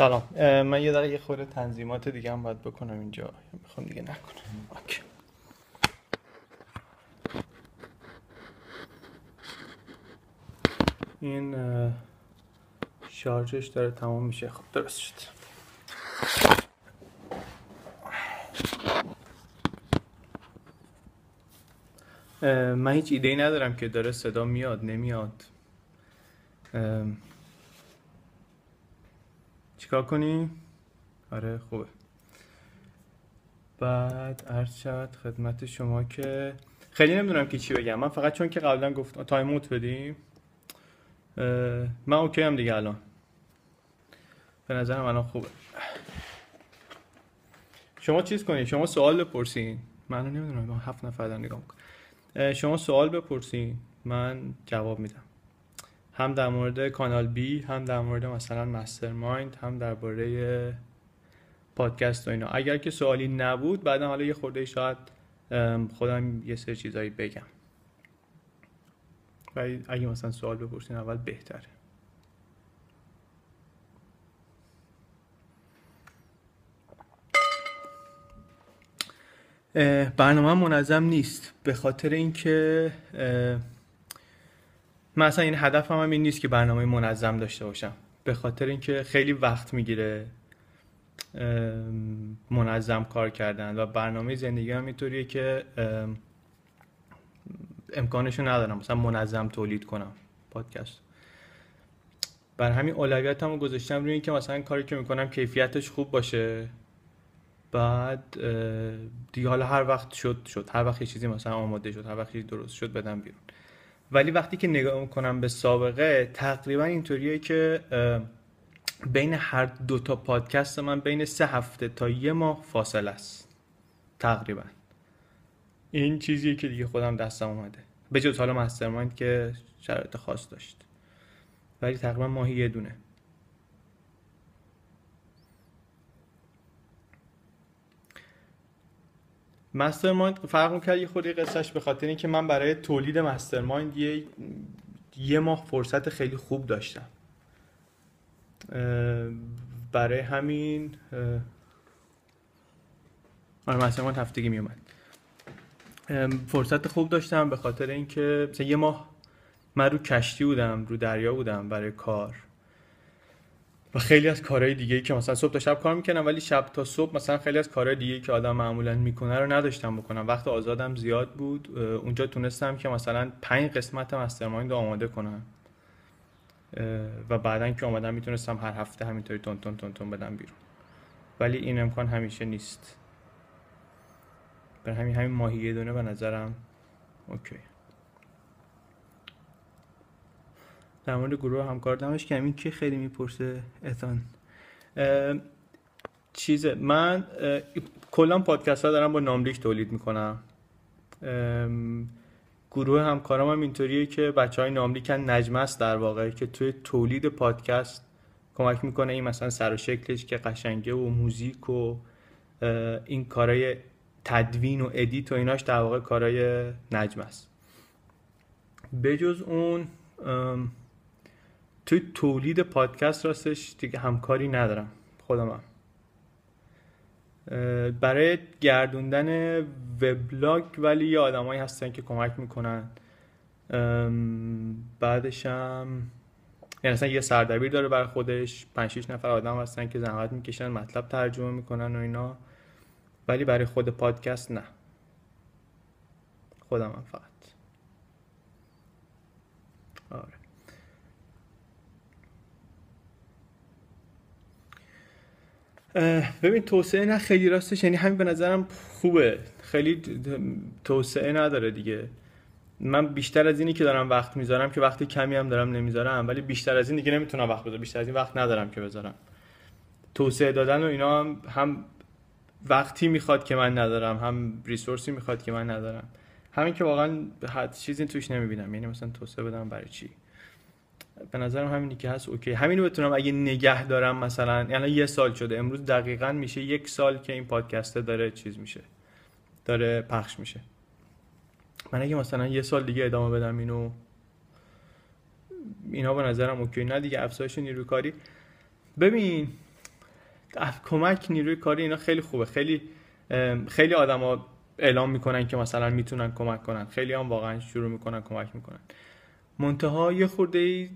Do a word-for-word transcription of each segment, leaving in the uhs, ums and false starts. سلام، من یه دقیقه خورده تنظیمات دیگه هم باید بکنم اینجا، میخوام دیگه نکنم. اوکی. این شارژش داره تمام میشه. خب درست شد. من هیچ ایده‌ای ندارم که داره صدا میاد نمیاد. چیکار کنیم؟ آره خوبه. بعد عرض شد خدمت شما که خیلی نمیدونم که چی بگم. من فقط چون که قبلا گفتم تایم اوت بدیم، من اوکی هم دیگه. الان به نظرم الان خوبه. شما چیز کنید، شما سوال بپرسین. من نمیدونم، من هفت نفر دارم نگاه میکنم. شما سوال بپرسین، من جواب میدم. هم در مورد کانال بی، هم در مورد مثلا مستر مایند، هم درباره پادکست و اینا. اگر که سوالی نبود بعدا حالا یه خورده شاید خودم یه سری چیزایی بگم، ولی اگه مثلا سوال بپرسین اول بهتره. برنامه منظم نیست به خاطر اینکه من اصلا این هدفم هم این نیست که برنامه منظم داشته باشم، به خاطر اینکه خیلی وقت میگیره منظم کار کردن و برنامه زندگی هم اینطوریه که امکانشو ندارم مثلا منظم تولید کنم پادکست. بر همین اولویتمو گذاشتم روی اینکه مثلا کاری که میکنم کیفیتش خوب باشه. بعد دیگه حالا هر وقت شد شد، هر وقت یه چیزی مثلا آماده شد، هر وقت چیزی درست شد بدم بیرون. ولی وقتی که نگاه میکنم به سابقه تقریبا اینطوریه که بین هر دو تا پادکست من بین سه هفته تا یه ماه فاصله است تقریبا. این چیزیه که دیگه خودم دستم اومده، به جز حالا مسترمایند که شرایط خاص داشت، ولی تقریبا ماهی یه دونه. مسترمایند فرق می‌کنه یه خورده قصهش، به خاطر اینکه من برای تولید مسترمایند یه یه ماه فرصت خیلی خوب داشتم. برای همین آره مسترمایند هفتگی میومد، فرصت خوب داشتم به خاطر اینکه مثلا یه ماه من رو کشتی بودم، رو دریا بودم برای کار و خیلی از کارهای دیگه‌ای که مثلا صبح تا شب کار میکنم، ولی شب تا صبح مثلا خیلی از کارهای دیگه‌ای که آدم معمولا میکنه رو نداشتم بکنم. وقت آزادم زیاد بود. اونجا تونستم که مثلا پنج قسمت مسترمایند رو آماده کنم و بعدن که آمدم میتونستم هر هفته همینطوری تون تون تون تون بدم بیرون، ولی این امکان همیشه نیست. برای همین همین ماهی دونه به نظرم اوکی. در مورد گروه همکار دمش که همین که خیلی میپرسه اتان چیزه. من کلا پادکست ها دارم با ناملیک تولید میکنم. گروه همکارم هم اینطوریه که بچه های ناملیک هن، نجمه است در واقع، که توی تولید پادکست کمک میکنه. این مثلا سر و شکلش که قشنگه و موزیک و این کارای تدوین و ادیت و ایناش در واقع کارای نجمه است. بجز اون توی تولید پادکست راستش دیگه همکاری ندارم خودمم. برای گردوندن وبلاگ ولی یه آدمایی هستن که کمک میکنن. بعدش هم یعنی مثلا یه سردبیر داره برای خودش، پنج شش نفر آدم هستن که زحمت میکشن، مطلب ترجمه میکنن و اینا، ولی برای خود پادکست نه، خودمم فقط. آره. ببین توسعه نه خیلی راستش، یعنی همین به نظرم خوبه، خیلی توسعه نداره دیگه. من بیشتر از اینی که دارم وقت میذارم که وقتی کمی هم دارم نمیذارم، ولی بیشتر از این دیگه نمیتونم وقت بذارم، بیشتر از این وقت ندارم که بذارم. توسعه دادن و اینا هم هم وقتی میخواد که من ندارم، هم ریسورسی میخواد که من ندارم. همین که واقعا حد چیزی توش نمیبینم، یعنی مثلا توسعه بدم برای چی. به نظرم همینی که هست اوکی. همینو بتونم اگه نگه دارم مثلا، یعنی یه سال شده امروز دقیقاً میشه یک سال که این پادکست داره چیز میشه، داره پخش میشه. من اگه مثلا یه سال دیگه ادامه بدم اینو، اینا به نظرم اوکی. نه دیگه افزایش نیروی کاری. ببین کمک نیروی کاری اینا خیلی خوبه. خیلی خیلی آدما اعلام میکنن که مثلا میتونن کمک کنن، خیلی هم واقعا شروع میکنن کمک میکنن، منتها یه خورده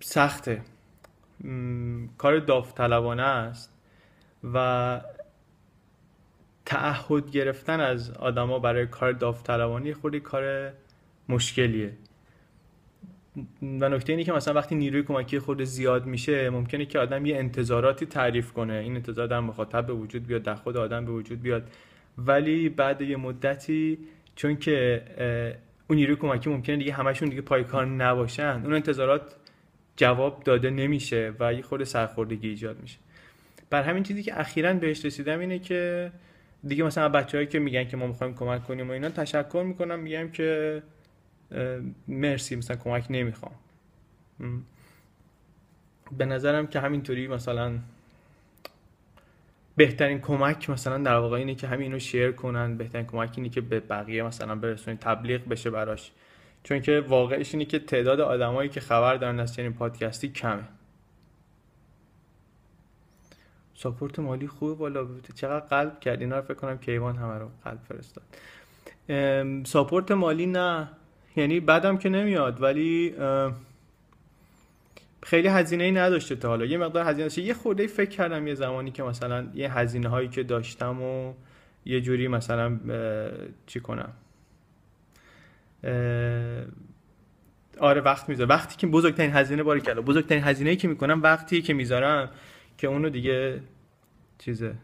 سخته، م... کار داوطلبانه است و تعهد گرفتن از آدما برای کار داوطلبانه خورده کار مشکلیه. و نکته اینه که مثلا وقتی نیروی کمکی خورده زیاد میشه ممکنه که آدم یه انتظاراتی تعریف کنه، این انتظار در مخاطب به وجود بیاد، در خود آدم به وجود بیاد، ولی بعد یه مدتی چون که اون نیروی کمکی ممکنه دیگه همشون دیگه پای کار نباشن، اون انتظارات جواب داده نمیشه و یه خورده سرخوردگی ایجاد میشه. بر همین چیزی که اخیراً بهش رسیدم اینه که دیگه مثلا بچه‌هایی که میگن که ما می‌خوایم کمک کنیم و اینا تشکر می‌کنم، میگم که مرسی، مثلا کمک نمیخوام. به نظرم که همینطوری مثلا بهترین کمک مثلا در واقع اینه که همین اینو شیر کنن، بهترین کمک اینه که به بقیه مثلا برسونید، تبلیغ بشه براش، چون که واقعش اینه که تعداد آدمایی که خبر دارن از چنین پادکستی کمه. ساپورت مالی خوب بالا بود، چقدر قلب کرد اینا رو، فکر کنم کیوان همه رو قلب فرستاد. ساپورت مالی نه، یعنی بعدم که نمیاد، ولی خیلی هزینه‌ای نداشته تا حالا، یه مقدار هزینه داشته. یه خورده فکر کردم یه زمانی که مثلا یه هزینه هایی که داشتم و یه جوری مثلا چی کنم. آره وقت میذارم، وقتی که بزرگترین هزینه باری کلا بزرگترین هزینه‌ای که میکنم وقتی که میذارم که اونو دیگه چیزه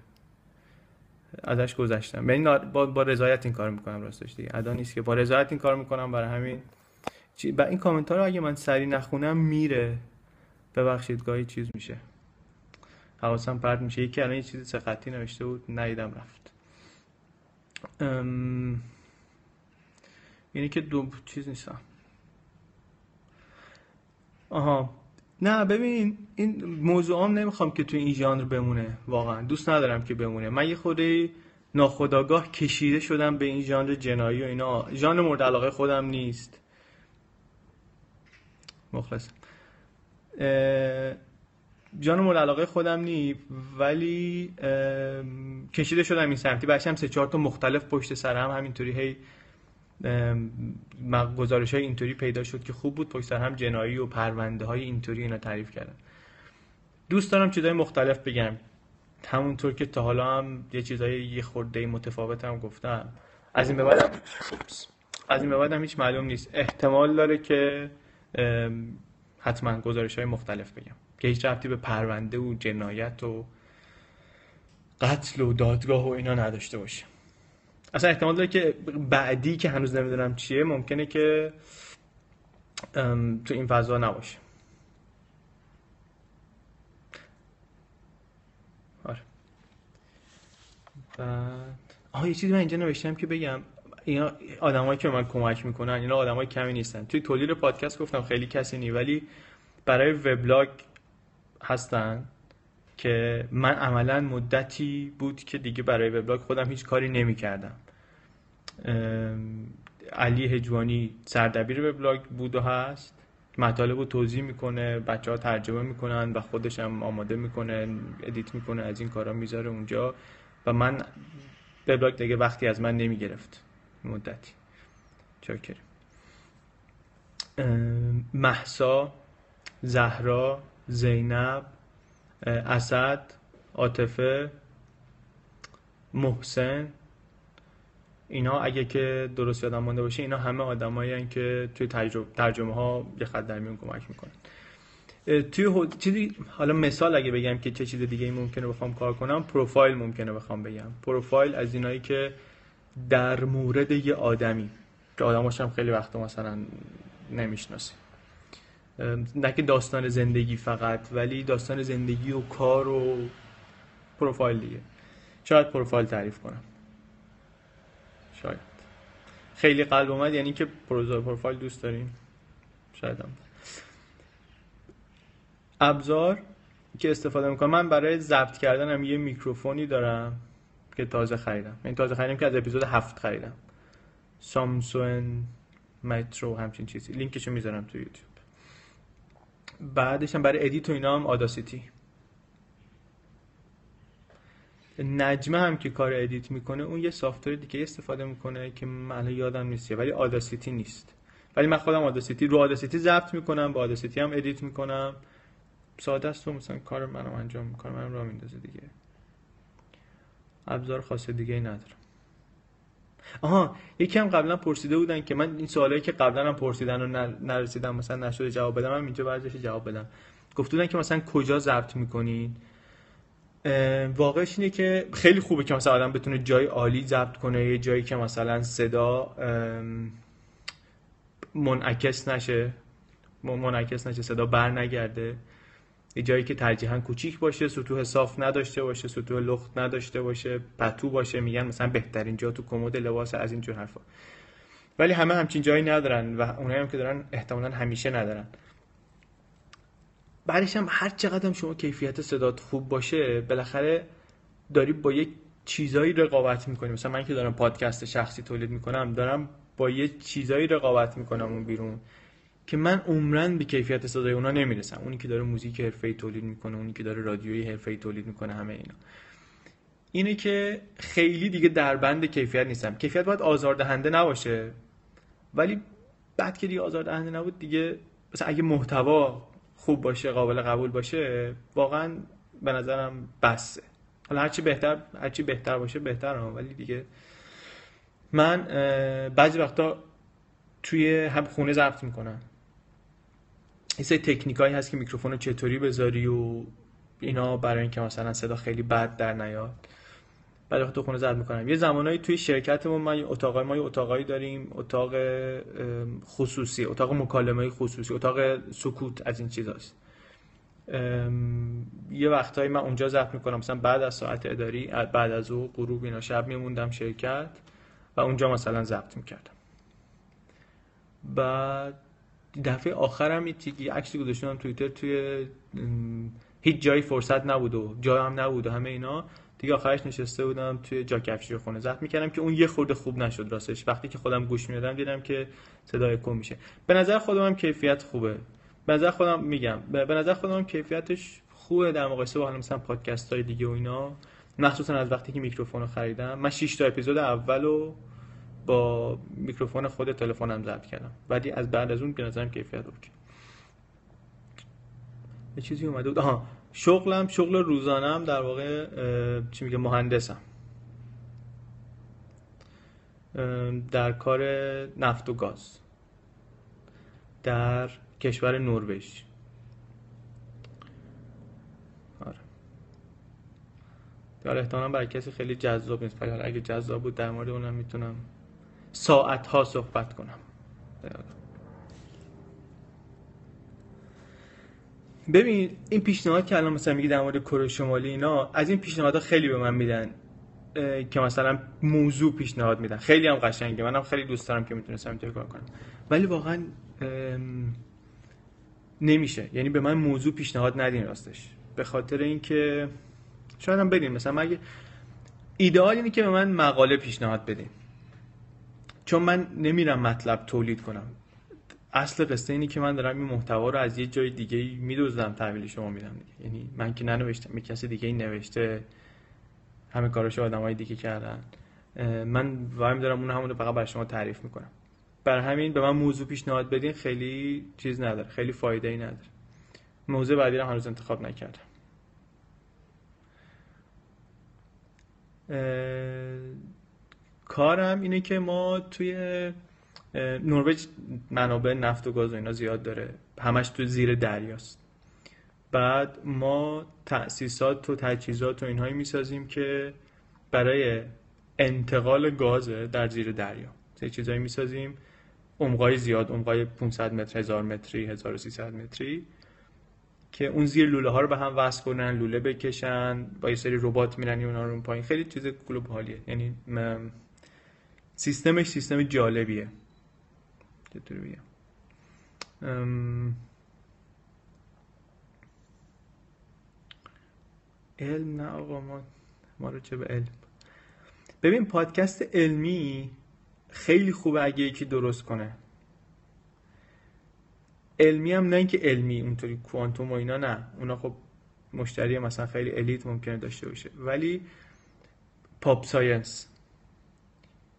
ازش گذشتم. یعنی با با رضایت این کارو میکنم، راستش دیگه ادا نیست که با رضایت این کارو میکنم. برای همین چی این کامنت ها رو اگه من سری نخونم میره، ببخشید گاهی چیز میشه، حواسم پرت میشه. یکی الان یه چیزی سختی نوشته بود ندیدم رفت. ام... یعنی که دو چیز نیستم. آها نه ببین، این موضوعام نمیخوام که تو این ژانر بمونه، واقعا دوست ندارم که بمونه. من یه خورده ناخودآگاه کشیده شدم به این ژانر جنایی و اینا، ژانر مورد علاقه خودم نیست. مخلصم، ژانر مورد علاقه خودم نیست ولی کشیده شدم این سمتی. بچم سه چهار تا مختلف پشت سر هم همینطوری هی ما گزارش‌های اینطوری پیدا شد که خوب بود، پشت سر هم جنایی و پرونده‌های اینطوری اینا تعریف کردن. دوست دارم چیزای مختلف بگم، همونطور که تا حالا هم یه چیزای یه خورده متفاوت هم گفتم. از این به بعدم از این به بعدم هیچ معلوم نیست، احتمال داره که حتما گزارش‌های مختلف بگم که هیچ ربطی به پرونده و جنایت و قتل و دادگاه و اینا نداشته باشه. اصلا احتمال داره که بعدی که هنوز نمیدونم چیه ممکنه که تو این فضا نباشه. آره. بعد آها یه چیزی من اینجا نوشتم که بگم، اینا آدمایی که من کمک میکنن اینا آدمای کمی نیستن. توی تولید پادکست گفتم خیلی کسی نی، ولی برای وبلاگ هستن که من عملا مدتی بود که دیگه برای وبلاگ خودم هیچ کاری نمی‌کردم. علی هجوانی سردبیر وبلاگ بود و هست، مطالب رو توضیح میکنه، بچه‌ها ترجمه میکنن و خودش هم آماده میکنه، ادیت میکنه، از این کارا میذاره اونجا. و من وبلاگ دیگه وقتی از من نمیگرفت مدتی. چاکر. مهسا، زهرا، زینب، اسد، عاطفه، محسن، اینا اگه که درست یادم مونده باشه اینا همه آدمایی هستن که توی ترجمه ترجمه ها یه خط در میون کمک میکنن. توی حد... چیزی حالا مثال اگه بگم که چه چیز دیگه ممکنه بخوام کار کنم، پروفایل ممکنه بخوام بگم. پروفایل از اینایی که در مورد یه آدمی که آدماش هم خیلی وقت مثلا نمیشناسیم، نه که داستان زندگی فقط، ولی داستان زندگی و کار و پروفایل دیگه. شاید پروفایل تعریف کنم، شاید. خیلی قلب اومد یعنی که پروفایل دوست دارین، شاید هم. ابزار که استفاده میکنم، من برای ضبط کردنم یه میکروفونی دارم که تازه خریدم، یعنی تازه خریدم که از اپیزود هفت خریدم، سامسونگ مترو همچین چیزی، لینکشو میذارم تو یوتیوب. بعدش هم برای ادیت و اینا هم آداسیتی. نجمه هم که کار ادیت میکنه اون یه سافتور دیگه استفاده میکنه که من یادم نیست، ولی آداسیتی نیست. ولی من خودم آداسیتی رو آداسیتی ضبط میکنم، با آداسیتی هم ادیت میکنم. ساده است و مثلا کار منم انجام میکنم، منم راه میندازه دیگه. ابزار خاص دیگه ای ندارم. آها، یکی هم قبلا پرسیده بودن که من این سوالایی که قبلا هم پرسیدن و نرسیدم مثلا نشد جواب بدم، من اینجا بازش جواب بدم. گفته بودن که مثلا کجا ضبط میکنین. واقعش اینه که خیلی خوبه که مثلا آدم بتونه جای عالی ضبط کنه، یه جایی که مثلا صدا منعکس نشه منعکس نشه صدا بر نگرده، یه جایی که ترجیحاً کوچیک باشه، سطوح صاف نداشته باشه، سطوح لخت نداشته باشه، پتو باشه، میگن مثلا بهترین جا تو کمد لباس، از اینجور حرفا. ولی همه همچین جایی ندارن و اونایی هم که دارن احتمالاً همیشه ندارن. بعدش هم هر چقدر هم شما کیفیت صدات خوب باشه، بالاخره داری با یک چیزایی رقابت میکنی. مثلا من که دارم پادکست شخصی تولید میکنم، دارم با یک چیزایی رقابت میکنم اون بیرون که من عمرن به کیفیت صدای اونا نمیرسم. اونی که داره موزیک حرفه‌ای تولید میکنه، اونی که داره رادیویی حرفه‌ای تولید میکنه، همه اینا اینه که خیلی دیگه دربند کیفیت نیستم. کیفیت باید آزاردهنده نباشه، ولی بعد که دیگه آزاردهنده نبود دیگه، مثلا اگه محتوا خوب باشه، قابل قبول باشه، واقعا به نظرم بسه. حالا هرچی بهتر هرچی بهتر باشه بهتره، ولی دیگه من بعضی وقتا توی هم خونه ضبط میکنم. این سری تکنیکایی هست که میکروفونو چطوری بذاری و اینا، برای اینکه مثلا صدا خیلی بد در نیاد. بعضی وقتا تو خونه ضبط میکنم. یه زمانایی توی شرکتمون ما اتاقای ما یه اتاقایی داریم، اتاق خصوصی، اتاق مکالمه خصوصی، اتاق سکوت، از این چیزاست. یه وقتایی من اونجا ضبط میکنم، مثلا بعد از ساعت اداری، بعد از اون غروب اینا، شب میموندم شرکت و اونجا مثلا ضبط میکردم. بعد دفعه آخرم یه عکسی گذاشتم توییتر، توی هیچ جایی فرصت نبود و جا هم نبود و همه اینا دیگه. آخرش نشسته بودم توی جا کفشی خونه ضبط میکردم که اون یه خورده خوب نشد راستش. وقتی که خودم گوش میدادم دیدم که صدای کم میشه. به نظر خودم هم کیفیت خوبه، به نظر خودم میگم به نظر خودم هم کیفیتش خوبه در مقایسه با حالا مثلا پادکست های دیگه و اینا. مخصوصا از وقتی که میکروفونو خریدم، من شش تا اپیزود اولو با میکروفون خود تلفنم ضبط کردم، ولی از بعد از اون به نظرم کیفیت اوکی. یه چیزی اومده بود. آها، شغلم شغل روزانه‌ام در واقع چی میگه، مهندسم در کار نفت و گاز در کشور نروژ. آره دیگه، احتمالاً برای کسی خیلی جذاب نیست، ولی اگه جذاب بود در مورد اونم میتونم ساعت ها صحبت کنم. ببین این پیشنهاد که الان مثلا میگی در مورد کره شمالی اینا، از این پیشنهادها خیلی به من میدن که مثلا موضوع پیشنهاد میدن، خیلی هم قشنگه، منم خیلی دوست دارم که میتونستم اینطور کار کنم، ولی واقعا نمیشه. یعنی به من موضوع پیشنهاد ندین راستش، به خاطر اینکه شاید هم بدین، مثلا مگه ایدئال اینه که به من مقاله پیشنهاد بدین، چون من نمیرم مطلب تولید کنم. اصل قصه اینی که من دارم این محتوا رو از یه جای دیگه میدوزم تحویل شما میدم دیگه. یعنی من که ننوشتم، کسی دیگه این نوشته، همه کاراشو آدمای دیگه کردن، من وای میدارم اون همون رو فقط برای شما تعریف میکنم. برای همین به من موضوع پیشنهاد بدین خیلی چیز نداره، خیلی فایده ای نداره. موضوع بعدی رو هنوز انتخاب نکردم. اه... کارم اینه که ما توی نروژ منابع نفت و گاز و اینا زیاد داره، همش تو زیر دریاست. بعد ما تأسیسات و تجهیزات و اینهایی میسازیم که برای انتقال گاز در زیر دریا، چه چیزایی میسازیم عمقای زیاد، عمقای پانصد متر، هزار متری، هزار و سیصد متری، که اون زیر لوله ها رو به هم وصل کنن، لوله بکشن، با یه سری ربات میرن اونا رو پایین. خیلی چیز کلوب حالیه، یعنی من... سیستمش سیستم جالبیه. چطور بگم؟ ام... علم نه آقا، ما ما رو چه به علم. ببین پادکست علمی خیلی خوبه اگه یکی درست کنه. علمی هم نه اینکه علمی اونطوری کوانتوم و اینا، نه، اونا خب مشتری مثلا خیلی الیت ممکنه داشته باشه، ولی پاپ ساینس.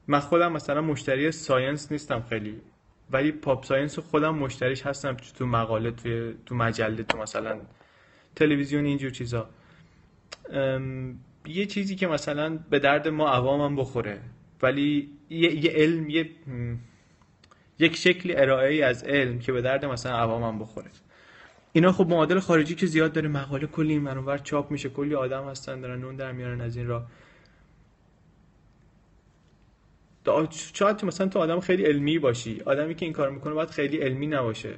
من خودم مثلا مشتری ساینس نیستم خیلی، ولی پاپ ساینس خودم مشتریش هستم تو مقاله، توی تو مجله، تو مثلا تلویزیون، اینجور چیزا. یه چیزی که مثلا به درد ما عوامم بخوره، ولی یه, یه علم، یه یک شکل ارائه‌ای از علم که به درد مثلا عوامم بخوره. اینا خب معادل خارجی که زیاد داره، مقاله کلی این ور اونور چاپ میشه، کلی آدم هستن دارن نون در میارن از این راه. شاید مثلا تو آدم خیلی علمی باشی، آدمی که این کار میکنه باید خیلی علمی نباشه،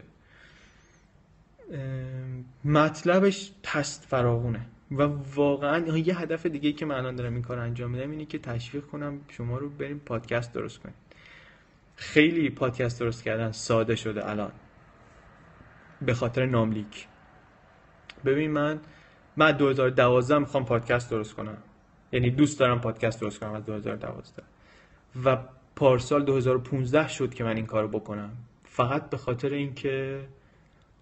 مطلبش تست فراغونه. و واقعا یه هدف دیگه که من الان دارم این کار انجام میدم اینه که تشویق کنم شما رو بریم پادکست درست کنید. خیلی پادکست درست کردن ساده شده الان به خاطر ناملیک. ببین من من دو هزار و دوازده میخوام پادکست درست کنم، یعنی دوست دارم پادکست درست کنم از دو هزار و دوازده، و پارسال دو هزار و پانزده شد که من این کارو بکنم، فقط به خاطر اینکه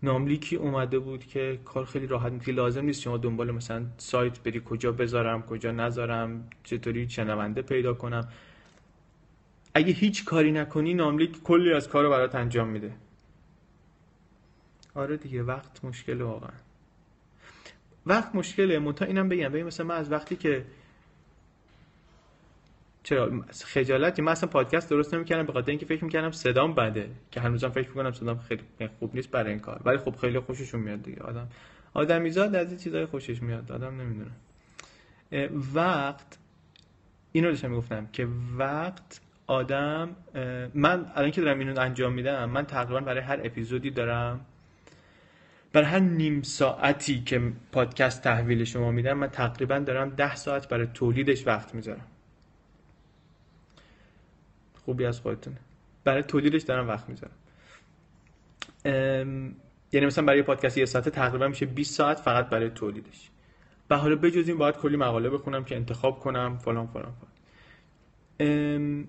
ناملیکی اومده بود که کار خیلی راحت میشه. لازم نیست شما دنبال مثلا سایت بری، کجا بذارم کجا نذارم، چطوری شنونده پیدا کنم. اگه هیچ کاری نکنی ناملیک کلی از کارو برات انجام میده. آره دیگه، وقت مشکل، واقعا وقت مشکله. متا اینم بگم، ببین مثلا من از وقتی که چرا خجالتی، من اصلا پادکست درست نمی‌کردم به خاطر اینکه فکر می‌کردم صدام بده، که هنوزم فکر می‌کنم صدام خیلی خوب نیست برای این کار، ولی خب خیلی خوششون میاد دیگه. آدم آدمیزاد از این چیزای خوشش میاد، آدم نمیدونه. وقت اینو داشتم میگفتم که وقت آدم، من الان که دارم اینو انجام میدم، من تقریبا برای هر اپیزودی دارم، برای هر نیم ساعتی که پادکست تحویل شما میدم، من تقریبا دارم ده ساعت برای تولیدش وقت میذارم. خوبی از خودتونه، برای تولیدش دارم وقت میذارم. یعنی مثلا برای پادکست یه ساعته تقریبا میشه بیست ساعت فقط برای تولیدش. و حالا بجز این باید کلی مقاله بخونم که انتخاب کنم فلان فلان فلان.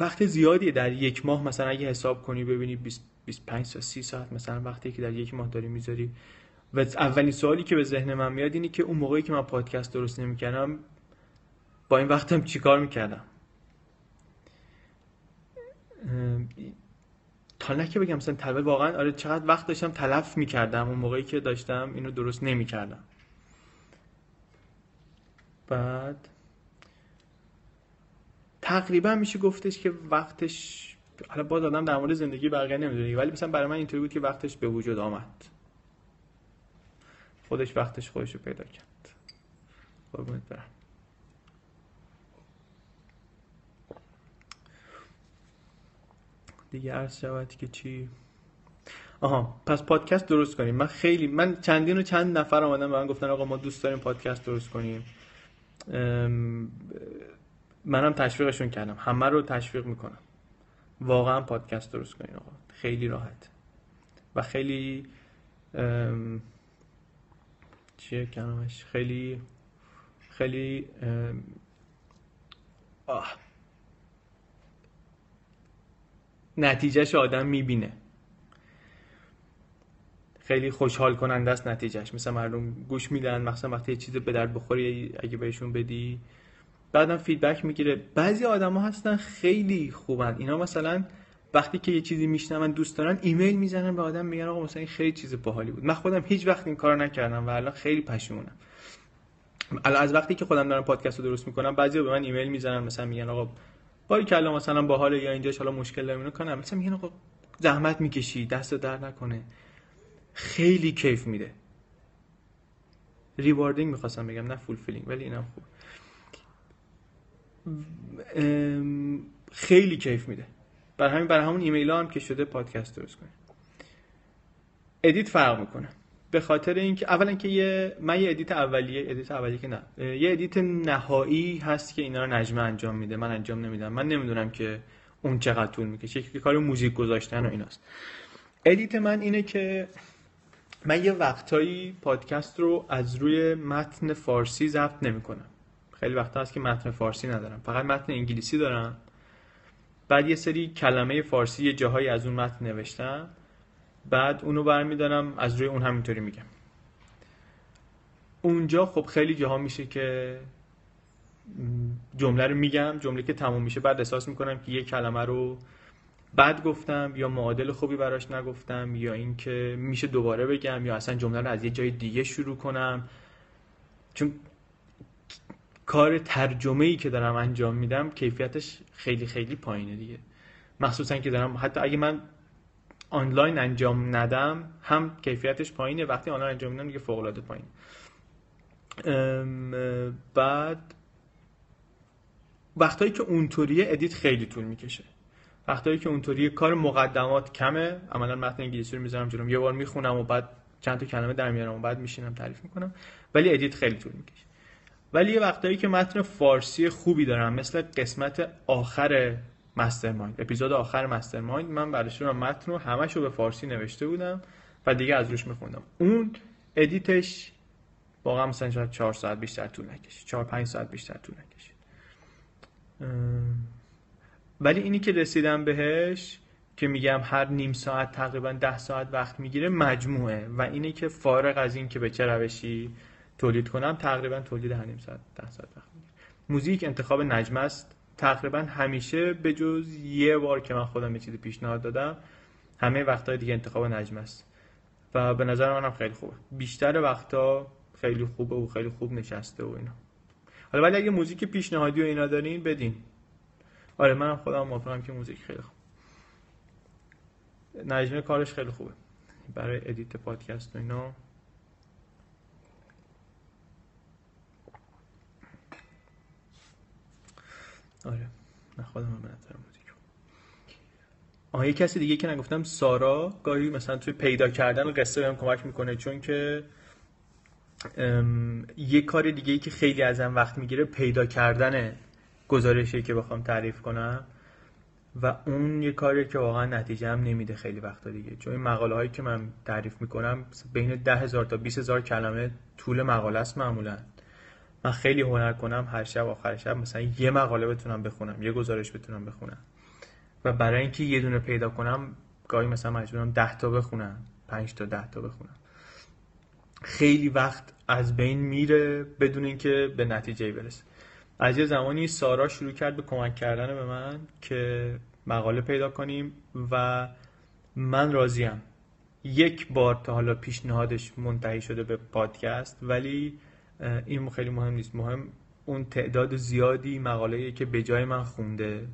وقت زیادیه در یک ماه، مثلا اگه حساب کنی ببینی بیست و پنج تا سی ساعت مثلا وقتی که در یک ماه داری میذاری. و اولین سوالی که به ذهن من میاد اینه که اون موقعی که من پادکست درست نمیکردم با این وقتم چیکار میکردم؟ تا نه که بگم مثلا تلف، واقعا آره چقدر وقت داشتم تلف میکردم اون موقعی که داشتم اینو درست نمیکردم. بعد تقریبا میشه گفتش که وقتش، حالا باز آدم در مورد زندگی بقیه نمیدونه، ولی مثلا برای من اینطوری بود که وقتش به وجود آمد، خودش وقتش خودش رو پیدا کرد. قربونت برم. دیگه عرض شود که چی؟ آها، پس پادکست درست کنیم. من خیلی من چندین و چند نفر آمدن به من گفتن آقا ما دوست داریم پادکست درست کنیم. منم تشویقشون کردم، همه رو تشویق میکنم واقعا پادکست درست کنین آقا، خیلی راحت و خیلی ام... چیه کلمش، خیلی خیلی ام... آه. نتیجهش آدم میبینه، خیلی خوشحال کننده است نتیجهش. مثلا مردم گوش میدن، مثلا وقتی یه چیز به درد بخوری اگه بهشون بدی بعدم فیدبک میگیره. بعضی آدما هستن خیلی خوبن، اینا مثلا وقتی که یه چیزی میشنون دوست دارن ایمیل میزنن به آدم میگن آقا مثلا این خیلی چیز باحالی بود. من خودم هیچ وقت این کارو نکردم و الان خیلی پشیمونم. الان از وقتی که خودم دارم پادکست رو درست میکنم بعضیا به من ایمیل میزنن مثلا میگن آقا باری کلا مثلا باحاله، یا اینجاش حالا مشکل دارم اینو کنم، مثلا میگن آقا زحمت میکشی دست در نکنه، خیلی کیف میده. ریواردینگ میخواستم بگم نه فولفیلینگ، ولی اینم خوب، خیلی کیف میده. برای همین برای همون ایمیل ها هم که شده پادکست درست کنیم. ادیت فرق میکنه به خاطر اینکه اولا که یه من یه ادیت اولیه ادیت اولیه که نه یه ادیت نهایی هست که اینا رو نجمه انجام میده، من انجام نمیدم، من نمیدونم که اون چقدر طول میکشه، که کار موزیک گذاشتن و ایناست. ادیت من اینه که من یه وقتایی پادکست رو از روی متن فارسی ضبط نمیکنم. خیلی وقتا هست که متن فارسی ندارم، فقط متن انگلیسی دارم، بعد یه سری کلمه فارسی یه جاهایی از اون متن نوشتم، بعد اونو برمیدارم از روی اون همینطوری میگم. اونجا خب خیلی جاها میشه که جمله رو میگم، جمله که تموم میشه بعد احساس میکنم که یه کلمه رو بد گفتم یا معادل خوبی براش نگفتم یا اینکه میشه دوباره بگم یا اصلا جمله رو از یه جای دیگه شروع کنم. چون کار ترجمه‌ای که دارم انجام میدم کیفیتش خیلی خیلی پایینه دیگه، مخصوصا که دارم حتی اگه من آنلاین انجام ندم هم کیفیتش پایینه، وقتی آنلاین انجام میدم دیگه فوق‌العاده پایینه. بعد وقتایی که اونطوریه ادیت خیلی طول میکشه، وقتایی که اونطوریه کار مقدمات کمه، عملا متن انگلیسی رو میذارم جلوم یه بار میخونم و بعد چند تا کلمه در میارم و بعد میشینم تعریف میکنم، ولی ادیت خیلی طول میکشه. ولی یه وقتایی که متن فارسی خوبی دارم، مثل قسمت آخر مسترمایند، اپیزود آخر مسترمایند، من برش رو متن رو همشو به فارسی نوشته بودم و دیگه از روش میخوندم، اون ادیتش واقعا مثلا شاید چهار ساعت بیشتر طول نکشید، چهار پنج ساعت بیشتر طول نکشید. ولی اینی که رسیدم بهش که میگم هر نیم ساعت تقریبا ده ساعت وقت میگیره مجموعه، و اینی که فارغ از این که به چه روشی تولید کنم تقریبا تولید هر نیم ساعت ده ساعت وقت میگیره. موزیک انتخاب نجمه است، تقریبا همیشه به جز یه بار که من خودم یه چیزی پیشنهاد دادم، همه وقتای دیگه انتخاب نجمه است و به نظر منم خیلی خوبه، بیشتر وقتا خیلی خوبه و خیلی خوب نشسته و اینا. حالا ولی اگه موزیک پیشنهادی و اینا دارین بدین. آره منم خودم موافقم که موزیک خیلی خوب، نجمه کارش خیلی خوبه برای ادیت پادکست و اینا. آره من خودم هم بنظرم موزیک. آها یه کسی دیگه که نگفتم، سارا گاهی مثلا توی پیدا کردن قصه بهم کمک میکنه، چون که ام، یه کار دیگه ای که خیلی ازم وقت میگیره پیدا کردن گزارشی که بخوام تعریف کنم و اون یه کاری که واقعا نتیجه هم نمیده خیلی وقتا دیگه، چون این مقاله هایی که من تعریف میکنم بین ده هزار تا بیست هزار کلمه طول مقاله است معمولا. من خیلی هنر کنم هر شب آخر شب مثلا یه مقاله بتونم بخونم، یه گزارش بتونم بخونم، و برای اینکه یه دونه پیدا کنم گاهی مثلا مجبورم ده تا بخونم، پنج تا ده تا بخونم، خیلی وقت از بین میره بدون اینکه به نتیجه‌ای برسه. از یه زمانی سارا شروع کرد به کمک کردن به من که مقاله پیدا کنیم و من راضیم. یک بار تا حالا پیشنهادش منتهی شده به پادکست، ولی این خیلی مهم نیست، مهم اون تعداد زیادی مقاله‌ای که به جای من خونده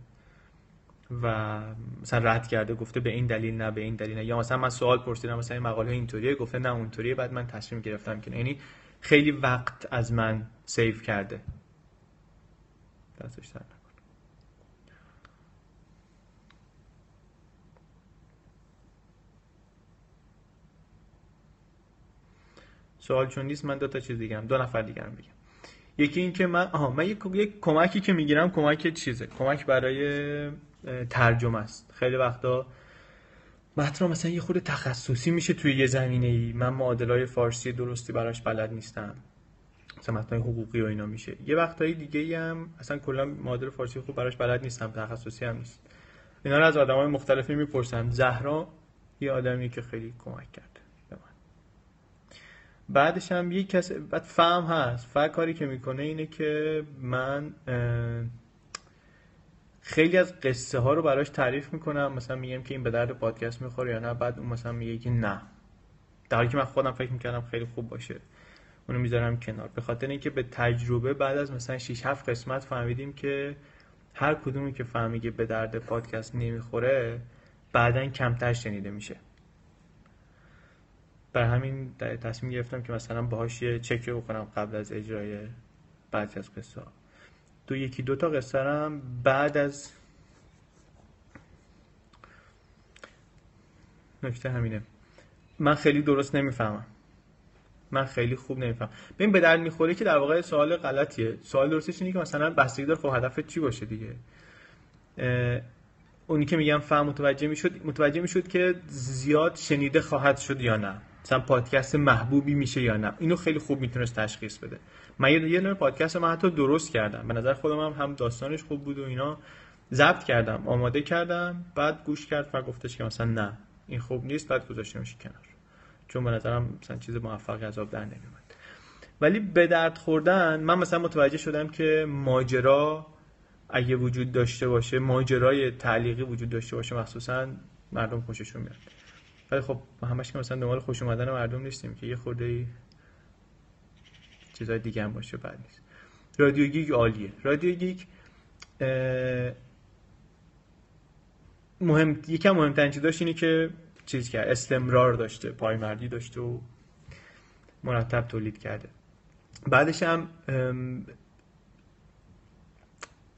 و مثلا رد کرده، گفته به این دلیل نه، به این دلیل نه، یا مثلا من سوال پرسیدم مثلا این مقاله اینطوریه، گفته نه اونطوریه، بعد من تصمیم گرفتم که نه. یعنی خیلی وقت از من سیو کرده، دستش سر نکنه. سوال چون نیست من دو تا چیز دیگه هم، دو نفر دیگه هم بگم. یکی این که من آها من یک کمکی که میگیرم کمک چیزه، کمک برای ترجمه است. خیلی وقتا متن مثلا یه خورده تخصصی میشه توی یه زمینه‌ای، من معادلای فارسی درستی براش بلد نیستم، مثلا متن حقوقی و اینا میشه. یه وقتای دیگه هم اصلا کلا معادل فارسی خوب براش بلد نیستم، تخصصی هم نیست. اینا رو از آدمای مختلفی میپرسم. زهرا یه آدمی که خیلی کمک کرد به من. بعدش هم یه کس بعد فهم هست، فهم کاری که میکنه اینه که من خیلی از قصه ها رو براش تعریف میکنم، مثلا میگم که این به درد پادکست میخوره یا نه، بعد اون مثلا میگه که نه، در حالی که من خودم فکر میکردم خیلی خوب باشه. اونو میذارم کنار به خاطر اینکه به تجربه بعد از مثلا شش هفت قسمت فهمیدیم که هر کدومی که فهمیگه به درد پادکست نمیخوره بعدن کمتر شنیده میشه. بر همین تصمیم گرفتم که مثلا باهاش یه چک بکنم قبل از اجرای بعضی از قصه ها. دو یکی دو تا قصه هم بعد از نکته همینه، من خیلی درست نمیفهمم، من خیلی خوب نمیفهم. ببین به درد میخوره که در واقع سوال غلطیه، سوال درستش اینه که مثلا بستگی داره خب هدفت چی باشه دیگه. اونی که میگم فهم متوجه میشد، متوجه میشد که زیاد شنیده خواهد شد یا نه، مثلا پادکست محبوبی میشه یا نه، اینو خیلی خوب میتونست تشخیص بده. من یه دونه پادکست من حتی درست کردم، به نظر خودم هم داستانش خوب بود و اینا، ضبط کردم آماده کردم، بعد گوش کرد و گفتش که مثلا نه این خوب نیست، بعد گذاشتمش کنار، چون به نظرم مثلا چیز موفقی از آب در نمیومد. ولی به درد خوردن، من مثلا متوجه شدم که ماجرا اگه وجود داشته باشه، ماجرای تعلیقی وجود داشته باشه، مخصوصا مردم خوششون میاد. ولی خب همش که مثلا دنبال خوش اومدن مردم نیستیم که، یه خرده‌ای چیزای دیگه هم باشه بد نیست. رادیو گیگ عالیه. رادیو گیگ مهم، یکم مهمترین چیز داشت اینه که چیز کرد، استمرار داشته، پایمردی داشته و مرتب تولید کرده. بعدش هم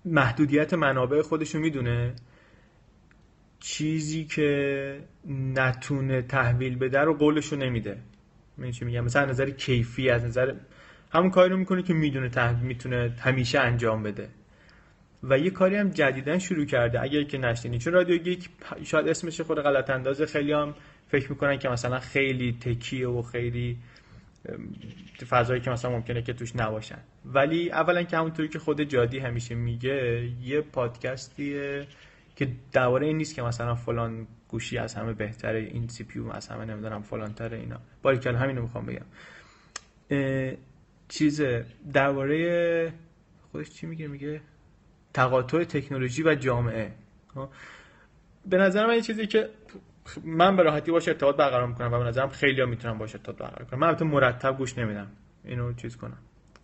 محدودیت منابع خودشو میدونه، چیزی که نتونه تحویل بده رو قولشو نمیده. من چی میگم؟ مثلا از نظر کیفی، از نظر همون کاری رو میکنه که میدونه تحویل میتونه همیشه انجام بده. و یه کاری هم جدیدن شروع کرده، اگر که نشنیدین، چون رادیو گیک شاید اسمش خود غلط اندازه، خیلی هم فکر میکنن که مثلا خیلی تکیه و خیلی فضایی که مثلا ممکنه که توش نباشن، ولی اولا که همونطوری که خود جادی همیشه میگه، یه پادکستیه که درباره این نیست که مثلا فلان گوشی از همه بهتره، این سی پی یو از همه نمیدونم فلان تره اینا. باریکلا، همین رو میخوام بگم. چیز درباره خودش چی میگه؟ میگه تقاطع تکنولوژی و جامعه. به نظر من یه چیزی که من به راحتی باشه ارتباط برقرار میکنم و به نظرم خیلی‌ها میتونم باشه ارتباط برقرار کنم. من البته مرتب گوش نمیدم، اینو چیز کنم،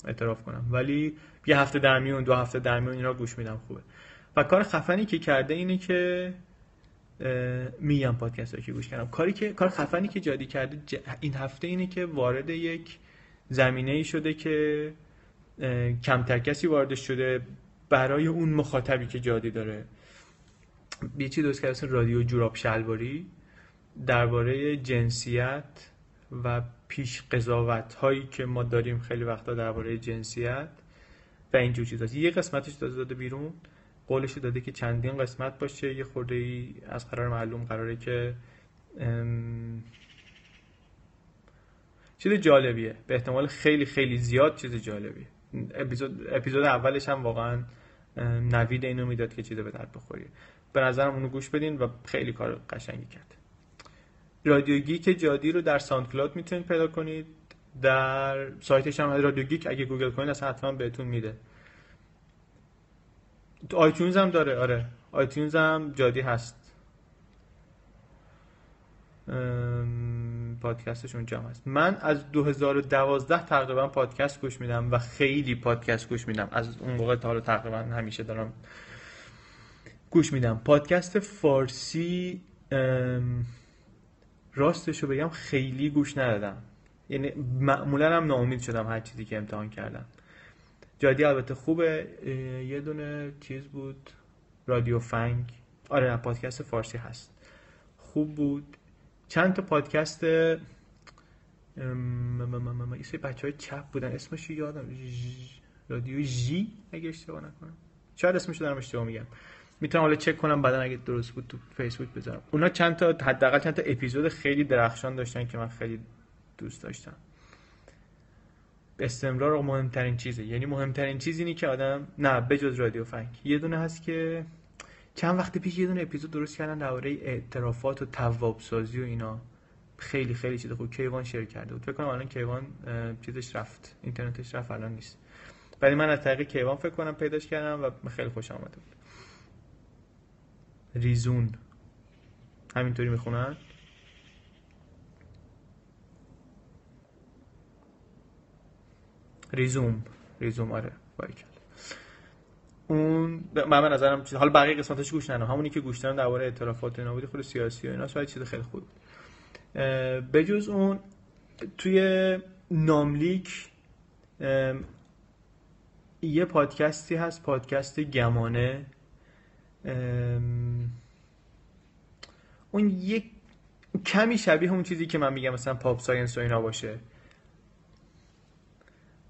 اعتراف کنم، ولی یه هفته در میون، دو هفته در میون اینا گوش میدم، خوبه. و کار خفنی که کرده اینه که میگم پادکست‌هایی که گوش کردم، کاری که کار خفنی که جادی کرده ج... این هفته اینه که وارد یک زمینه‌ای شده که کمتر کسی واردش شده برای اون مخاطبی که جادی داره. یه چیزی درست کرده، رادیو جوراب شلواری، درباره جنسیت و پیش قضاوت هایی که ما داریم خیلی وقتا درباره جنسیت و اینجور چیزاست. یه قسمتش داده بیرون، قولش داده که چندین قسمت باشه، یه خورده ای از قرار معلوم قراره که ام... چیز جالبیه، به احتمال خیلی خیلی زیاد چیز جالبیه. اپیزود اپیزود اولش هم واقعا نوید اینو میداد که چیزا به درد بخوری. به نظرم اونو گوش بدین و خیلی کار قشنگی کرد. رادیو گیک جادی رو در ساوند کلاود میتونید پیدا کنید، در سایتش هم رادیو گیک اگه گوگل کنید اصلا حتما بهتون میده. آیتیونز هم داره، آره آیتیونز هم جادی هست، پادکستش اونجا هست. من از دو هزار و دوازده تقریبا پادکست گوش میدم و خیلی پادکست گوش میدم، از اون موقع تا حالا تقریبا همیشه دارم گوش میدم. پادکست فارسی راستشو بگم خیلی گوش ندادم، یعنی معمولا هم ناامید شدم هر چیزی که امتحان کردم. جادی البته خوبه. یه دونه چیز بود، رادیو فنگ، آره پادکست فارسی هست، خوب بود. چند تا پادکست یه سری بچه‌های چپ بودن، اسمش یادم، رادیو جی اگه اشتباه نکنم، شاید اسمش دارم اشتباه میگم، میتونم حالا چک کنم بعدن اگه درست بود تو فیسبوک بذارم. اونا چند تا حداقل چند تا اپیزود خیلی درخشان داشتن که من خیلی دوست داشتم. استمرار مهمترین چیزه، یعنی مهمترین چیز اینه که آدم، نه بجز رادیو فنگ یه دونه هست که چند وقت پیش یه دونه اپیزود درست کردن درباره اعترافات و توابسازی و اینا، خیلی خیلی چیز خوب، کیوان شیر کرده بود. فکر کنم الان کیوان چیزش رفت، اینترنتش رفت، الان نیست، ولی من از طریق کیوان فکر کنم پیداش کردم و خیلی خوشم اومد. ریزون همینطوری میخونن. ریزوم ریزوم آره باریکل. اون من به نظرم چیز، حالا بقیه قسمتاش گوش ندادم، همونی که گوش دادم درباره اعترافات اینا بود، خود سیاسی و اینا، ولی چیز خیلی خوب بود. بجز اون توی ناملیک یه پادکستی هست، پادکست گمانه. ام... اون یک کمی شبیه اون چیزی که من میگم مثلا پاپ ساینس و اینا باشه.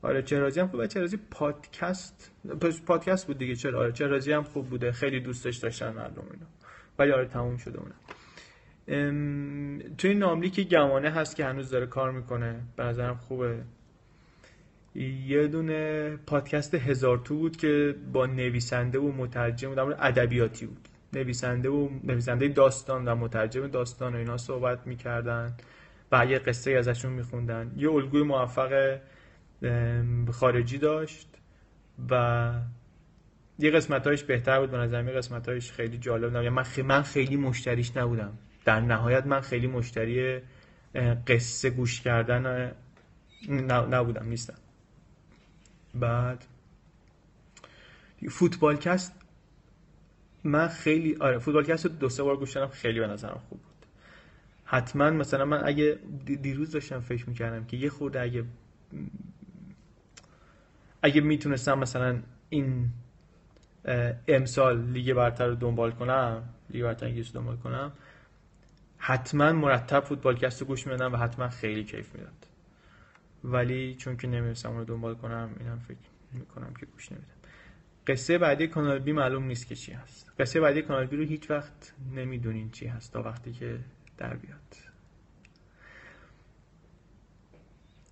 آره چهرازی هم خوبه. چهرازی پادکست پادکست بود دیگه، چرا؟ آره چهرازی هم خوب بوده، خیلی دوستش داشتن مردم اینا، ولی آره تموم شده اونم. ام... توی ناملی که گمانه هست که هنوز داره کار میکنه، به نظرم خوبه. یه دونه پادکست هزار تو بود که با نویسنده و مترجم در مورد ادبیاتی بود، نویسنده و نویسنده داستان و مترجم داستان و اینا صحبت می‌کردن و یه قصه ازشون می‌خوندن. یه الگوی موفق خارجی داشت و یه قسمتایش بهتر بود به نظرم، یه قسمتایش خیلی جالب نبود. من خیلی من خیلی مشتریش نبودم. در نهایت من خیلی مشتری قصه گوش کردن نبودم، نیستم. بعد فوتبالکست من خیلی آره فوتبالکست دو سه بار گوش کردم، خیلی به نظرم خوب بود. حتما مثلا من اگه دیروز داشتم فکر می‌کردم که یه خورده اگه اگه میتونستم مثلا این امسال لیگ برتر رو دنبال کنم، لیگ برتر انگلیس رو دنبال کنم، حتما مرتب فوتبالکست رو گوش میدادم و حتما خیلی کیف میداد. ولی چون که نمیرسم اون رو دنبال کنم، اینم فکر میکنم که گوش نمیدم. قصه بعدی کانال بی معلوم نیست که چی هست. قصه بعدی کانال بی رو هیچ وقت نمیدونین چی هست تا وقتی که در بیاد.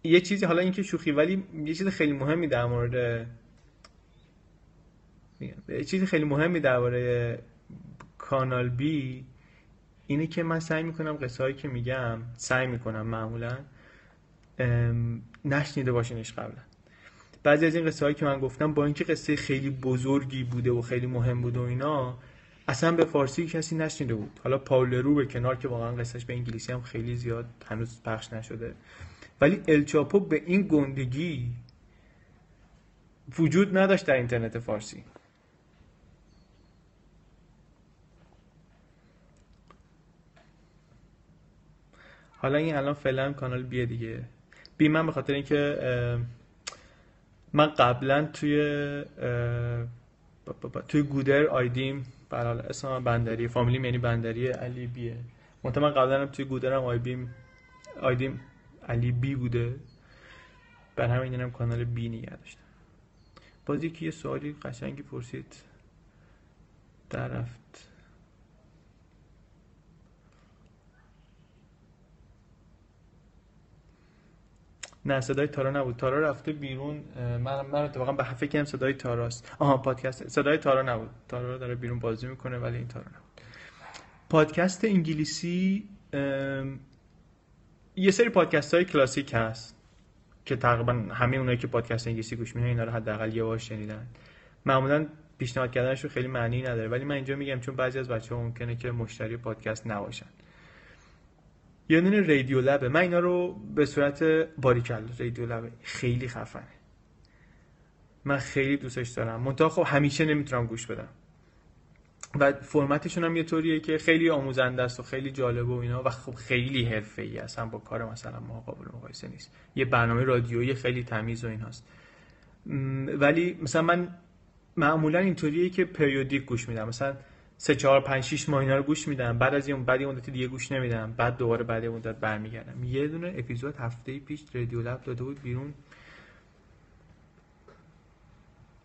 یه چیزی، حالا این که شوخی، ولی یه چیز خیلی مهمی در مورد یه چیز خیلی مهمی درباره کانال بی اینه که من سعی میکنم قصه هایی که میگم سعی میکنم معمولا نشنیده باشینش قبلا. بعضی از این قصه هایی که من گفتم با اینکه قصه خیلی بزرگی بوده و خیلی مهم بود و اینا، اصلا به فارسی کسی نشنیده بود. حالا پاول رو به کنار که واقعا قصهش به انگلیسی هم خیلی زیاد هنوز پخش نشده، ولی الچاپو به این گندگی وجود نداشت در اینترنت فارسی. حالا این الان فعلا کانال بیه دیگه. بی من به خاطر اینکه من قبلا توی توی گودر آیدیم، برحال اسمم بندری، فامیلیم یعنی بندری علی بیه، منطقه من قبلا توی گودرم آیدیم آیدیم علی بی بوده، بر همین اینم کانال بی نگه داشتم. بازی که یه سوالی قشنگی پرسید در رفت. نه، صدای تارا نبود، تارا رفته بیرون. من من اتفاقا به فکرم صدای تاراست. آها، پادکست صدای تارا نبود، تارا داره بیرون بازی میکنه ولی این تارا نبود. پادکست انگلیسی یه سری پادکست های کلاسیک هست که تقریبا همه اونایی که پادکست انگلیسی گوش میکنن اینا رو حداقل یه بار شنیدن. معمولا پیشنهاد کردنش رو خیلی معنی نداره، ولی من اینجا میگم چون بعضی از بچه‌ها ممکنه که مشتری پادکست نباشن. یه دونه رادیو لبه، من اینا رو به صورت باریکل رادیو لبه خیلی خفنه، من خیلی دوستش دارم، منتها خب همیشه نمیتونم گوش بدم و فرمتشون هم یه طوریه که خیلی آموزنده است و خیلی جالب و اینا و خب خیلی حرفه‌ای است، هم با کار مثلا ما قابل مقایسه نیست، یه برنامه رادیویی خیلی تمیز و این هاست. ولی مثلا من معمولا اینطوریه که پریودیک گوش میدم، مثلا سه چهار پنج شش ماه اینا رو گوش میدم، بعد از اون بعد اون دیگه گوش نمیدم، بعد دوباره بعد اون مدت برمیگردم. یه دونه اپیزود هفته پیش رادیو لب داده بود بیرون.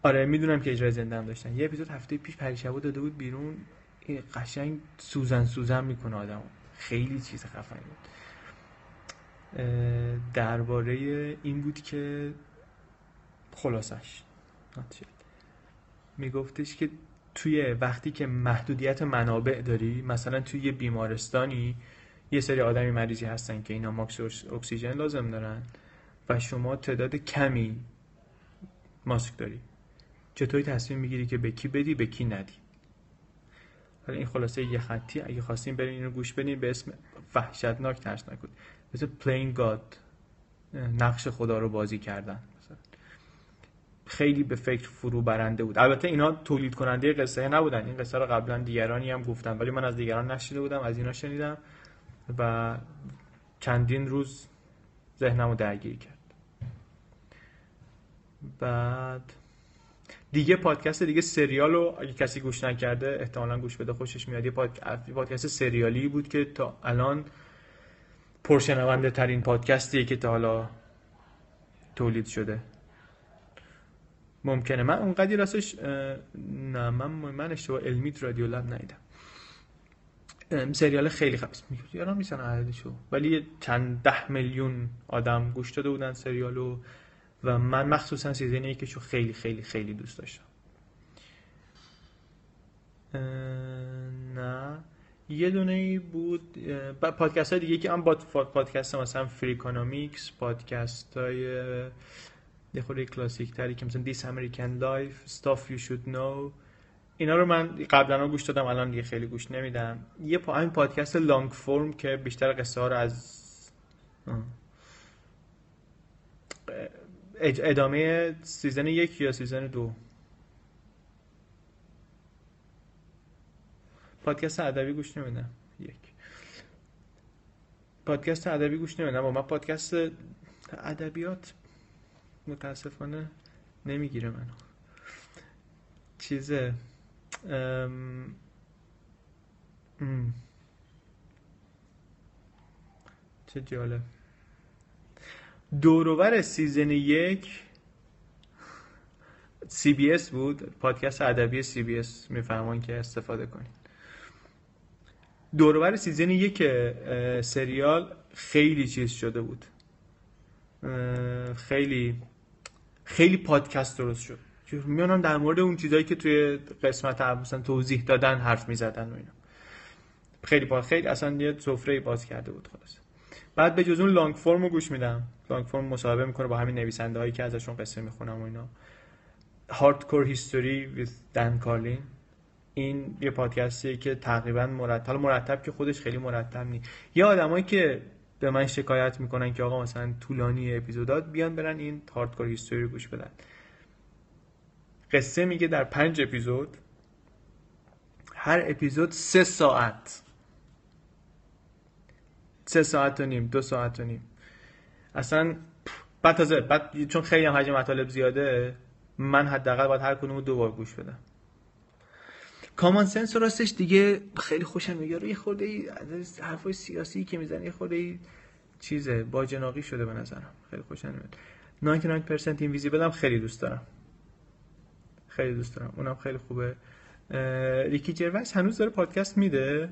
آره میدونم که اجرای زنده هم داشتن. یه اپیزود هفته پیش پریشبو داده بود بیرون، این قشنگ سوزن سوزن میکنه آدمو، خیلی چیز خفنی بود. درباره این بود که خلاصش میگفتش که توی وقتی که محدودیت منابع داری، مثلا توی یه بیمارستانی یه سری آدمی مریضی هستن که اینا ماکس اکسیژن لازم دارن و شما تعداد کمی ماسک داری، چطوری تصمیم میگیری که به کی بدی به کی ندی؟ حالا این خلاصه یه خطی، اگه خواستین برین اینو گوش بدین، به اسم وحشتناک ترسناک بود، مثل پلینگ گاد، نقش خدا رو بازی کردن، خیلی به فکر فرو برنده بود. البته اینا تولید کننده قصه نبودن، این قصه رو قبلا دیگرانی هم گفتن، ولی من از دیگران نشنیده بودم، از اینا شنیدم و چندین روز ذهنمو درگیر کرد. بعد دیگه پادکست دیگه سریال رو اگه کسی گوش نکرده احتمالاً گوش بده، خوشش میاد. یه پادکست سریالی بود که تا الان پرشنونده ترین پادکستیه که تا حالا تولید شده. ممکنه من اونقدر راستش نه، من من اشتباه علمیت رادیو لب ندیدم. سریال خیلی خفن بود، یادم نیست عددشو، ولی چند ده میلیون آدم گوش داده بودن سریالو و من مخصوصا سیزن یکشو خیلی خیلی خیلی دوست داشتم. نه یه دونه بود پادکست های دیگه که هم با پادکست مثلا فریکانومیکس، پادکست های خورده کلاسیک تری که مثلا This American Life, Stuff You Should Know. اینا رو من قبلا گوش دادم، الان دیگه خیلی گوش نمیدم. یه پا همین پادکست لانگ فرم که بیشتر قصه ها رو از ادامه سیزن یک یا سیزن دو پادکست ادبی گوش نمیدم. یک پادکست ادبی گوش نمیدم. من پادکست ادبیات متاسفانه نمیگیره منو. چیزه ام... ام. چه جالب. دوروبر سیزن یک سی بی اس بود، پادکست ادبی سی بی اس میفرمان که استفاده کنین. دوروبر سیزن یک سریال خیلی چیز شده بود، خیلی خیلی پادکست درست شد. میانم در مورد اون چیزایی که توی قسمت مثلا توضیح دادن حرف میزدن و اینا. خیلی با خیلی اصلا یه سفره باز کرده بود خلاص. بعد به جز اون لانگ فرمو گوش میدم. لانگ فرم مصاحبه میکنه با همین نویسنده هایی که ازشون قصه میخونم و اینا. هاردکور هیستوری with دن کارلین. این یه پادکستیه که تقریبا مرتب مرتب که خودش خیلی مرتب نی. یه آدمایی که به من شکایت میکنن که آقا مثلا طولانی اپیزودات، بیان برن این هاردکور هیستوری رو گوش بدن. قصه میگه در پنج اپیزود، هر اپیزود سه ساعت سه ساعت و نیم دو ساعت و نیم اصلا بعد تازه بعد چون خیلی هم حجم مطالب زیاده، من حداقل باید هر کدومو دو بار گوش بدم. کامان سنس راستش دیگه خیلی خوشم میاد. یه خورده ای از حرفای سیاسی که میزنه یه خورده ای چیزه باجناقی شده به نظرم، خیلی خوشم میاد. نود و نه درصد اینویزیبل هم خیلی دوست دارم، خیلی دوست دارم، اونم خیلی خوبه. ریکی جرویس هنوز داره پادکست میده.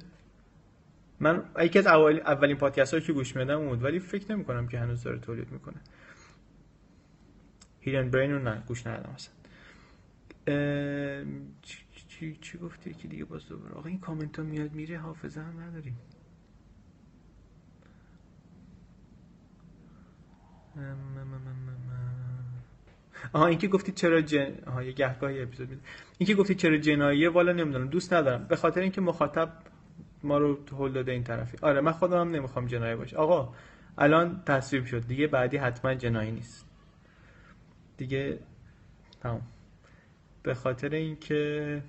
من یکی از اول اولین پادکست هایی که گوش میدم اون بود، ولی فکر نمی کنم که هنوز داره تولید میکنه. هیدن برین رو نه گوش ندادم اصلا. چی, چی،, چی گفتی که دیگه باز دوباره آقا این کامنت ها میاد میره، حافظه هم نداریم. آها این که گفتی چرا جن آها یه گهگاهی اپیزود میده. این که گفتی چرا جناییه والا نمیدونم، دوست ندارم به خاطر اینکه مخاطب ما رو هول داده این طرفی. آره من خودم هم نمیخوام جنایی باشه. آقا الان تصویب شد دیگه، بعدی حتما جنایی نیست دیگه. تمام. به خاطر اینکه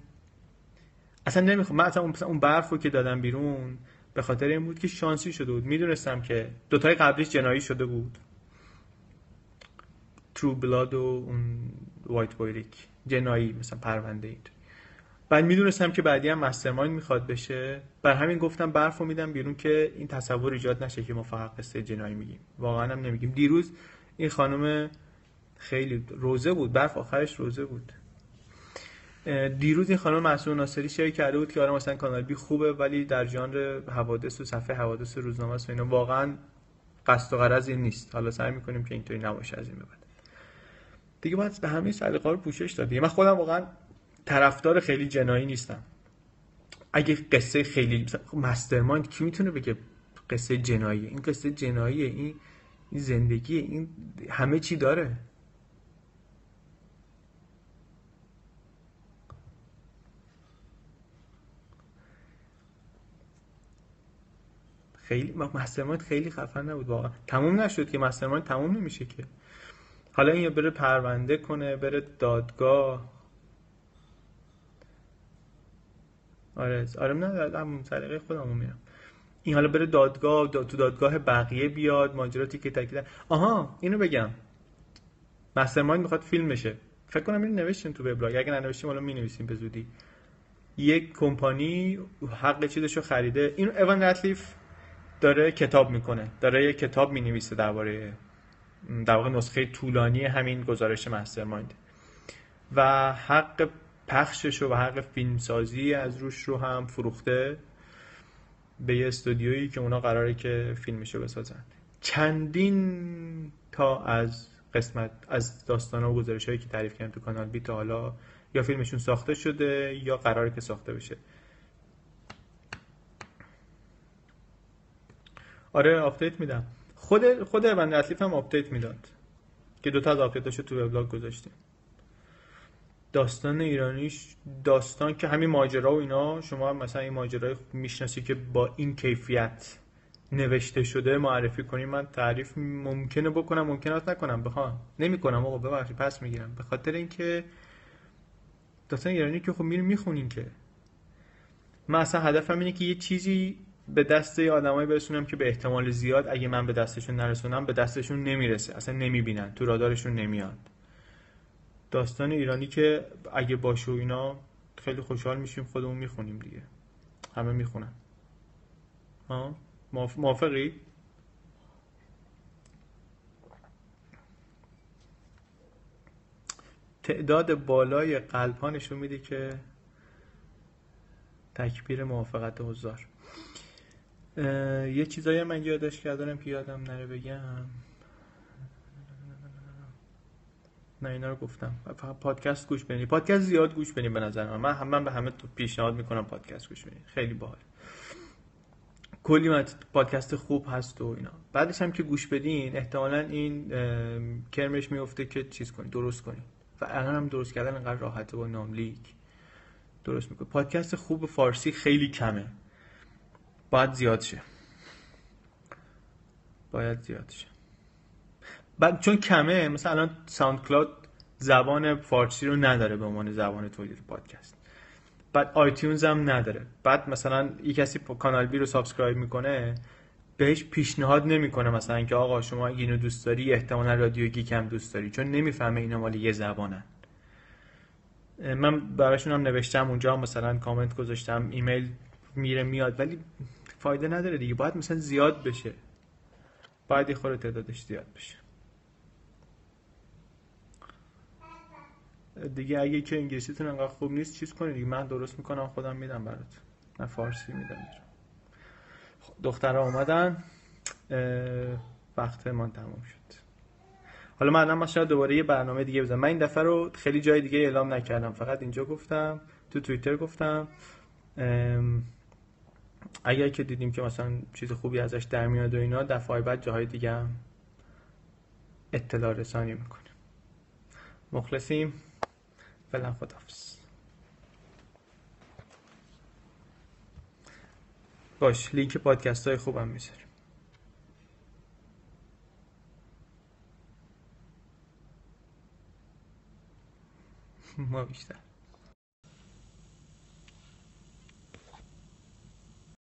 اصلا نمیخوام من اصلا اون برفو که دادم بیرون به خاطر این بود که شانسی شده بود. میدونستم که دو تای قبلیش جنایی شده بود، True Blood و اون White Boy Rick جنایی مثلا پرونده اید. بعد میدونستم که بعدی هم مسترمایند میخواد بشه، بر همین گفتم برفو میدم بیرون که این تصور ایجاد نشه که ما فقط قصه جنایی میگیم. واقعا هم نمیگیم. دیروز این خانم خیلی روزه بود، برف آخرش روزه بود. دیروز این خانم معصومه ناصری شایع کرده بود که آره مثلا کانال بی خوبه ولی در ژانر حوادث و صفحه حوادث روزنامه است و اینا. واقعا قصد و غرض این نیست. حالا سعی میکنیم که اینطوری نباشه از این به بعد. دیگه باید به همین سلیقه رو پوشش داد. من خودم واقعا طرفدار خیلی جنایی نیستم. اگه قصه خیلی مسترمایند کی میتونه بگه قصه جناییه؟ این قصه جناییه، این این زندگیه، این همه چی داره. خیلی مسترمایند خیلی خفن نبود واقعا. تموم نشد که مسترمایند تموم نمیشه که. حالا این بره پرونده کنه، بره دادگاه. آره آره نه دادم سلیقه خودمو میرم. این حالا بره دادگاه، دا... تو دادگاه بقیه بیاد ماجراتی که تکیدن. آها اینو بگم، مسترمایند میخواد فیلم بشه. فکر کنم اینو نوشتین تو وبلاگ، اگه ننوشتیم حالا مینویسیم به زودی. یک کمپانی حق چیزشو خریده. اینو ایوان رتلیف داره کتاب میکنه، داره یه کتاب مینویسه درباره در واقع نسخه طولانی همین گزارش مسترمایند و حق پخشش و حق فیلمسازی از روش رو هم فروخته به یه استودیویی که اونا قراره که فیلمشو بسازن. چندین تا از قسمت از داستانا و گزارشایی که تعریف کردم تو کانال بی تا حالا یا فیلمشون ساخته شده یا قراره که ساخته بشه. آره آپدیت میدم. خود خود بنده اطلیف هم آپدیت میداد. که دوتا از آپدیتاشو تو وبلاگ گذاشتیم. داستان ایرانیش داستان که همین ماجرا و اینا، شما مثلا این ماجرای میشناسی که با این کیفیت نوشته شده معرفی کنی، من تعریف ممکنه بکنم ممکنات نکنم، بخوام نمیکنم آقا ببخشید پس میگیرم، به خاطر اینکه داستان ایرانی که خب میریم میخونین که من اصلا هدفم اینه که یه چیزی به دست آدمایی برسونم که به احتمال زیاد اگه من به دستشون نرسونم به دستشون نمیرسه، اصلا نمیبینن، تو رادارشون نمیاد. داستان ایرانی که اگه باشه و اینا خیلی خوشحال میشیم، خودمون میخونیم دیگه، همه میخونن. ها موافقی؟ تعداد بالای قلب ها نشون میده که تکبیر موافقت حضار. یه چیزایی من یادش کردم که یادم نره بگم، نه اینا رو گفتم. پادکست گوش بدین، پادکست زیاد گوش بدین، به نظر من من, هم من به همه تو پیشنهاد میکنم پادکست گوش بدین، خیلی باحال، کلی پادکست خوب هست و اینا. بعدش هم که گوش بدین احتمالاً این کرمش میفته که چیز کنین، درست کنین، و الان هم درست کردن انقدر راحته با ناملیک درست میکنه. پادکست خوب فارسی خیلی کمه، باید زیاد شه، باید زیاد شه. بعد چون کمه مثلا الان ساوند کلاود زبان فارسی رو نداره به عنوان زبان تولید پادکست، بعد آیتیونز هم نداره، بعد مثلا یک کسی کانال بی رو سابسکرایب میکنه بهش پیشنهاد نمیکنه مثلا اینکه آقا شما اینو دوست داری احتمالاً رادیو گیک هم دوست داری، چون نمیفهمه اینا مال یه زبانن. من براشون هم نوشتم اونجا، هم مثلا کامنت گذاشتم، ایمیل میره میاد، ولی فایده نداره دیگه، باید مثلا زیاد بشه، باید یه خورده تعدادش زیاد بشه دیگه. اگه که انگلیسیتون انقدر خوب نیست چیز کنید دیگه، من درست میکنم خودم میدم برات، من فارسی میدم. دخترها اومدن، وقت من تمام شد. حالا من الان مثلا دوباره یه برنامه دیگه بزنم، من این دفعه رو خیلی جای دیگه اعلام نکردم، فقط اینجا گفتم، تو توییتر گفتم. اگر که دیدیم که مثلا چیز خوبی ازش در میاد و اینا، دفعه بعد جاهای دیگه هم اطلاع رسانی میکنم. مخلصیم، فعلا خداحافظ. باش لینک پادکست های خوبم میذاریم. ما بیشتر